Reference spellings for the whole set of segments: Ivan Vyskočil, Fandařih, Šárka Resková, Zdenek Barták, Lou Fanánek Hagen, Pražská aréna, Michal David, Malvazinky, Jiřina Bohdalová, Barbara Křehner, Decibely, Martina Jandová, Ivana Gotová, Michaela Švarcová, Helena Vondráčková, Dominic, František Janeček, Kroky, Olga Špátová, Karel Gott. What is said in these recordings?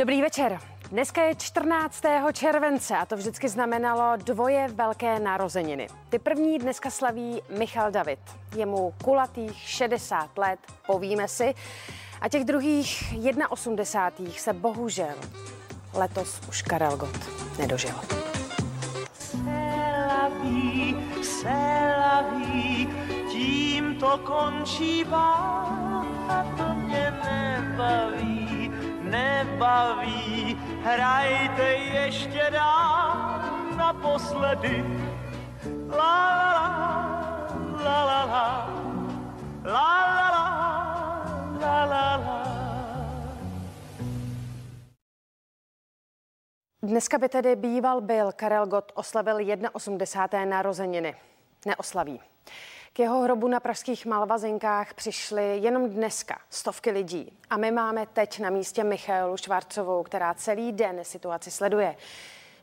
Dobrý večer. Dneska je 14. července a to vždycky znamenalo dvoje velké narozeniny. Ty první dneska slaví Michal David. Je mu kulatých 60 let, povíme si. A těch druhých 81. se bohužel letos už Karel Gott nedožil. Se laví, tím to končí bál a to mě nebaví, nebaví. Hrajte ještě dál naposledy. La la la la la la la la la. Dneska by tedy býval byl Karel Gott oslavil 81. narozeniny. Neoslaví. K jeho hrobu na pražských Malvazinkách přišly jenom dneska stovky lidí. A my máme teď na místě Michaelu Švarcovou, která celý den situaci sleduje.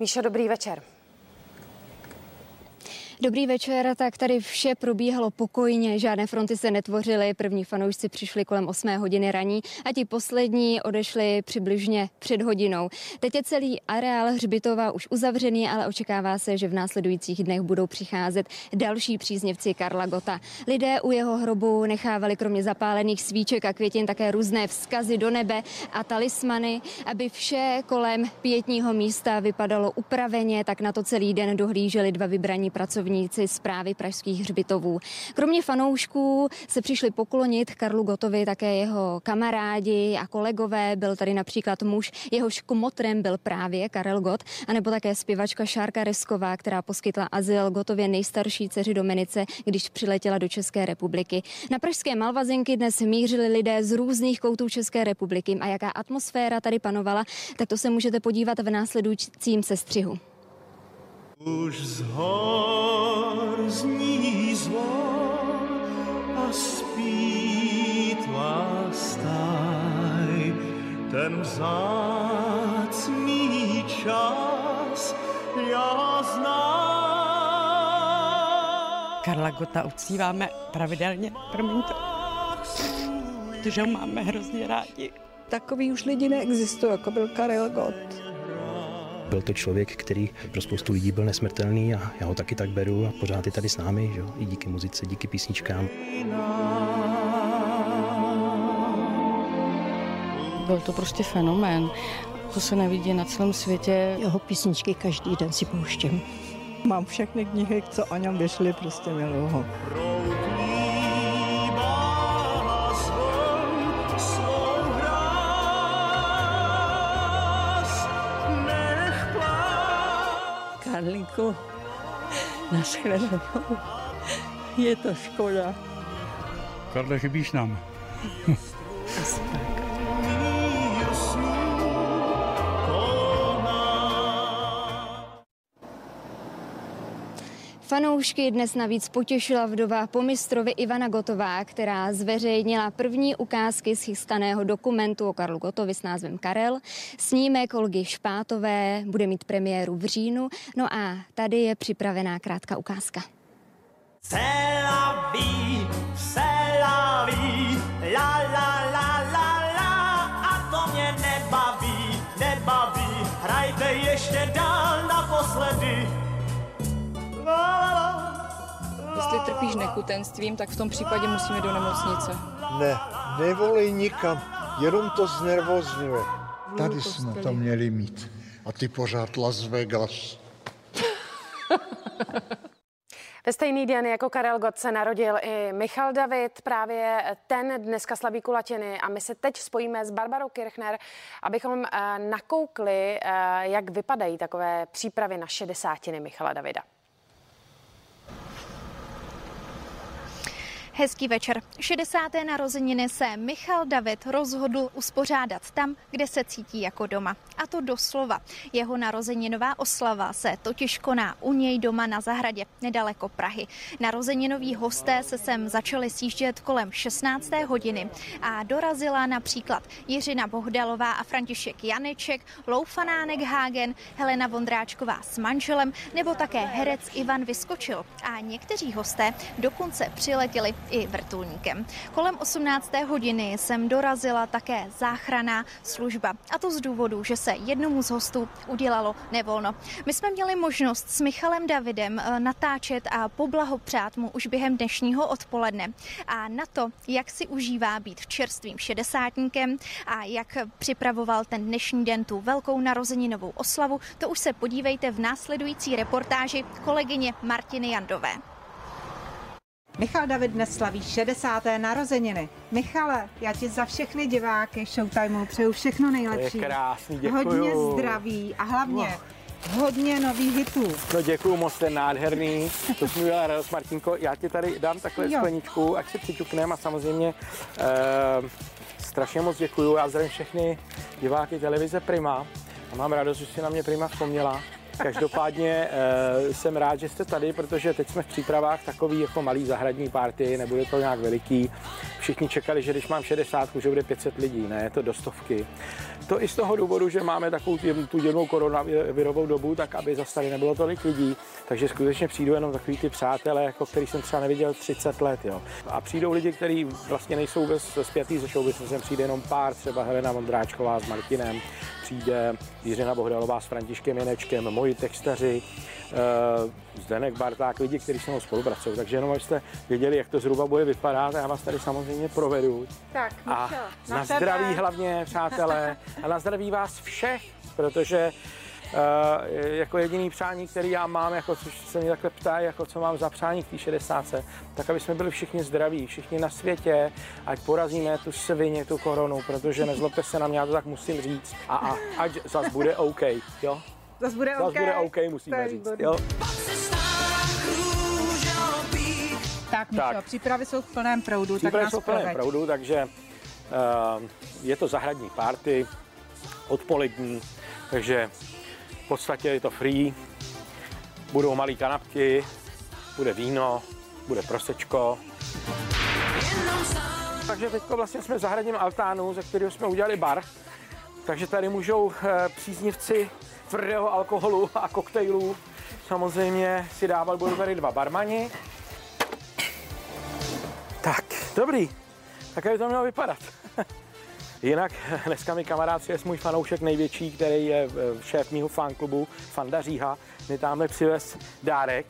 Míšo, dobrý večer. Dobrý večer, tak tady vše probíhalo pokojně, žádné fronty se netvořily, první fanoušci přišli kolem 8 hodiny raní a ti poslední odešli přibližně před hodinou. Teď je celý areál Hřbitova už uzavřený, ale očekává se, že v následujících dnech budou přicházet další příznivci Karla Gotta. Lidé u jeho hrobu nechávali kromě zapálených svíček a květin také různé vzkazy do nebe a talismany, aby vše kolem pietního místa vypadalo upraveně, tak na to celý den dohlíželi dva vybraní pracovníci Správy pražských hřbitovů. Kromě fanoušků se přišli poklonit Karlu Gottovi také jeho kamarádi a kolegové. Byl tady například muž, jehož kmotrem byl právě Karel Gott, anebo také zpěvačka Šárka Resková, která poskytla azyl Gottově nejstarší dceři Dominice, když přiletěla do České republiky. Na pražské Malvazinky dnes mířili lidé z různých koutů České republiky a jaká atmosféra tady panovala, tak to se můžete podívat v následujícím sestřihu. Už z hor zní zvon a spí tvá stáj. Ten vzácný čas já znám. Karla Gotta uctíváme pravidelně, promiňte, protože ho máme hrozně rádi. Takový už lidi neexistují, jako byl Karel Gott. Byl to člověk, který pro spoustu lidí byl nesmrtelný a já ho taky tak beru a pořád je tady s námi, že? I díky muzice, díky písničkám. Byl to prostě fenomén, to se nevidí na celém světě. Jeho písničky každý den si pouštím. Mám všechny knihy, co o něm vyšly, prostě miluji ho. Karlíku, nashledanou. Je to škoda. Karle, chybíš nám. Fanoušky dnes navíc potěšila vdova po mistrovi Ivana Gotová, která zveřejnila první ukázky z chystaného dokumentu o Karlu Gottovi s názvem Karel. Snímek Olgy Špátové bude mít premiéru v říjnu. No a tady je připravená krátká ukázka. Se laví, la la la la la, a to mě nebaví, nebaví, hrajte ještě dál naposledy. Jestli trpíš nekutenstvím, tak v tom případě musíme do nemocnice. Ne, nevolej nikam, jenom to znervozňuje. Tady jsme to měli mít a ty pořád Las Vegas. Ve stejný den jako Karel Gott se narodil i Michal David, právě ten dneska slaví kulatiny a my se teď spojíme s Barbarou Křehner, abychom nakoukli, jak vypadají takové přípravy na šedesátiny Michala Davida. Hezký večer. 60. narozeniny se Michal David rozhodl uspořádat tam, kde se cítí jako doma. A a to doslova. Jeho narozeninová oslava se totiž koná u něj doma na zahradě, nedaleko Prahy. Narozeninový hosté se sem začali sjíždět kolem 16. hodiny a dorazila například Jiřina Bohdalová a František Janeček, Lou Fanánek Hagen, Helena Vondráčková s manželem nebo také herec Ivan Vyskočil. A někteří hosté dokonce přiletěli i vrtulníkem. Kolem 18. hodiny sem dorazila také záchranná služba. A to z důvodu, že se jednomu z hostů udělalo nevolno. My jsme měli možnost s Michalem Davidem natáčet a poblahopřát mu už během dnešního odpoledne. A na to, jak si užívá být čerstvým šedesátníkem a jak připravoval ten dnešní den tu velkou narozeninovou oslavu, to už se podívejte v následující reportáži kolegyně Martiny Jandové. Michal David dnes slaví 60. narozeniny. Michale, já ti za všechny diváky Showtimeu přeju všechno nejlepší. To je krásný, děkuju. Hodně zdraví a hlavně hodně nových hitů. No děkuju moc, ten nádherný. To jsi měla radost, Martinko. Já ti tady dám takhle skleničku, ať se přiťukneme a samozřejmě strašně moc děkuju. Já zdravím všechny diváky televize Prima a mám radost, že si na mě Prima vzpomněla. Každopádně jsem rád, že jste tady, protože teď jsme v přípravách takový jako malý zahradní party, nebude to nějak veliký. Všichni čekali, že když mám 60, že bude 500 lidí, ne, je to do stovky. To i z toho důvodu, že máme takovou tu divnou koronavirovou dobu, tak aby zase tady nebylo tolik lidí, takže skutečně přijdu jenom takový ty přátelé, jako který jsem třeba neviděl 30 let, jo. A přijdou lidi, kteří vlastně nejsou spjatý se show businessem, přijde jenom pár, třeba Helena Vondráčková s Martinem, přijde Jiřina Bohdalová s Františkem Janečkem, moji textaři, Zdenek Barták, lidi, kteří se mnou spolupracují. Takže jenom abyste věděli, jak to zhruba bude vypadat, já vás tady samozřejmě provedu. Tak, a na zdraví hlavně, přátelé, a na zdraví vás všech, protože jako jediný přání, který já mám, jako, což se mě takhle ptají, jako, co mám za přání k té 60, tak aby jsme byli všichni zdraví, všichni na světě, ať porazíme tu svině, tu koronu, protože nezlobte se na mě, já to tak musím říct, a ať zas bude OK, jo? Zas bude OK, musíme říct, jo? Tak, Míšo, přípravy jsou v plném proudu, takže je to zahradní party, odpolední, takže v podstatě je to free, budou malé kanapky, bude víno, bude prosečko. Takže teď vlastně jsme v zahradním altánu, ze kterého jsme udělali bar, takže tady můžou příznivci tvrdého alkoholu a koktejlů samozřejmě si dávat, budou tady dva barmani. Tak, dobrý, tak by to mělo vypadat. Jinak dneska mi kamarád je můj fanoušek největší, který je šéf mýho fanklubu Fandaříha, mi tamhle přivez dárek,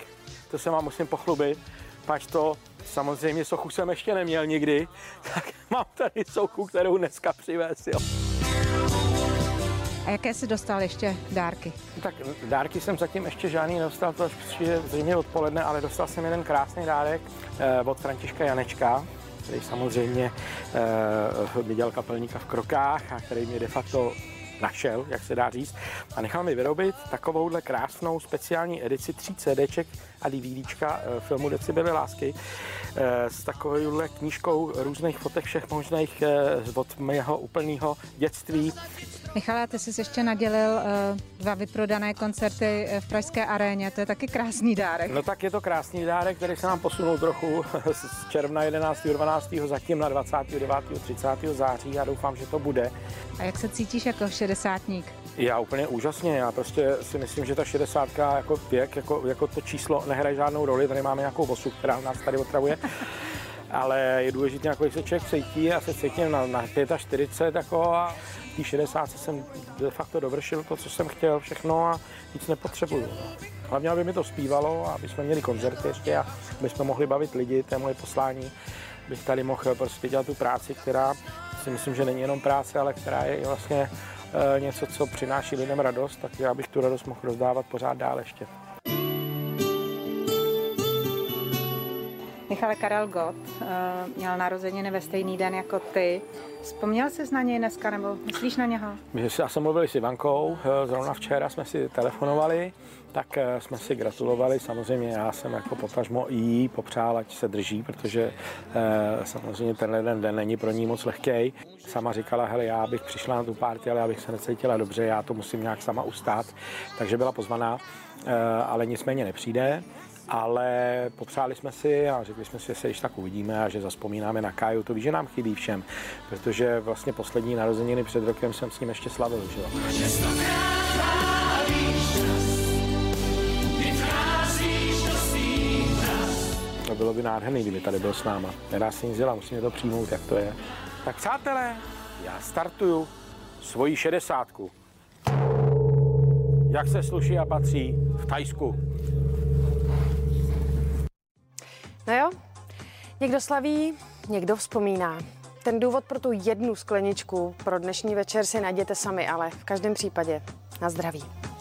to se vám musím pochlubit, pač to samozřejmě sochu jsem ještě neměl nikdy, tak mám tady sochu, kterou dneska přivez, jo. A jaké jsi dostal ještě dárky? Tak dárky jsem zatím ještě žádný nedostal, to přijde zřejmě odpoledne, ale dostal jsem jeden krásný dárek od Františka Janečka, který samozřejmě mi dělal kapelníka v Krokách a který mě de facto našel, jak se dá říct, a nechal mi vyrobit takovouhle krásnou speciální edici 3 CDček a DVDčka filmu Decibely lásky s takovouhle knížkou různých fotek všech možných od mého úplného dětství. Michale, ty jsi ještě nadělil dva vyprodané koncerty v Pražské aréně, to je taky krásný dárek. No tak je to krásný dárek, který se nám posunul trochu z června 11. 12. zatím na 29. 30. září a doufám, že to bude. A jak se cítíš jako šedesátník? Já úplně úžasně, já prostě si myslím, že ta šedesátka jako věk, jako to číslo nehraje žádnou roli, tady máme nějakou osu, která nás tady otravuje. Ale je důležité, jako když se člověk cítí a se cítím na 45 jako a v té 60 jsem de facto dovršil to, co jsem chtěl, všechno a nic nepotřebuju. No. Hlavně, aby mi to zpívalo a aby jsme měli koncerty ještě a aby jsme mohli bavit lidi, to je moje poslání, bych tady mohl prostě dělat tu práci, která si myslím, že není jenom práce, ale která je vlastně něco, co přináší lidem radost, tak já bych tu radost mohl rozdávat pořád dál ještě. Michale, Karel Gott měl narozeniny ve stejný den jako ty. Vzpomněl jsi na něj dneska, nebo myslíš na něho? Já jsem mluvil s Ivankou, zrovna včera jsme si telefonovali, tak jsme si gratulovali. Samozřejmě já jsem jako potažmo jí popřál, ať se drží, protože samozřejmě tenhle den není pro ní moc lehkej. Sama říkala, hele, já bych přišla na tu party, ale já bych se necítila dobře, já to musím nějak sama ustát. Takže byla pozvaná, ale nicméně nepřijde. Ale popřáli jsme si a řekli jsme si, že se již tak uvidíme a že zazpomínáme na Káju. To ví, že nám chybí všem, protože vlastně poslední narozeniny před rokem jsem s ním ještě slavil. Že? To bylo by nádherný, kdyby tady byl s náma. Nedá se nic dělat, musíme to přijmout, jak to je. Tak přátelé, já startuju svoji 60. Jak se sluší a patří v Thajsku. No jo, někdo slaví, někdo vzpomíná. Ten důvod pro tu jednu skleničku pro dnešní večer si najděte sami, ale v každém případě na zdraví.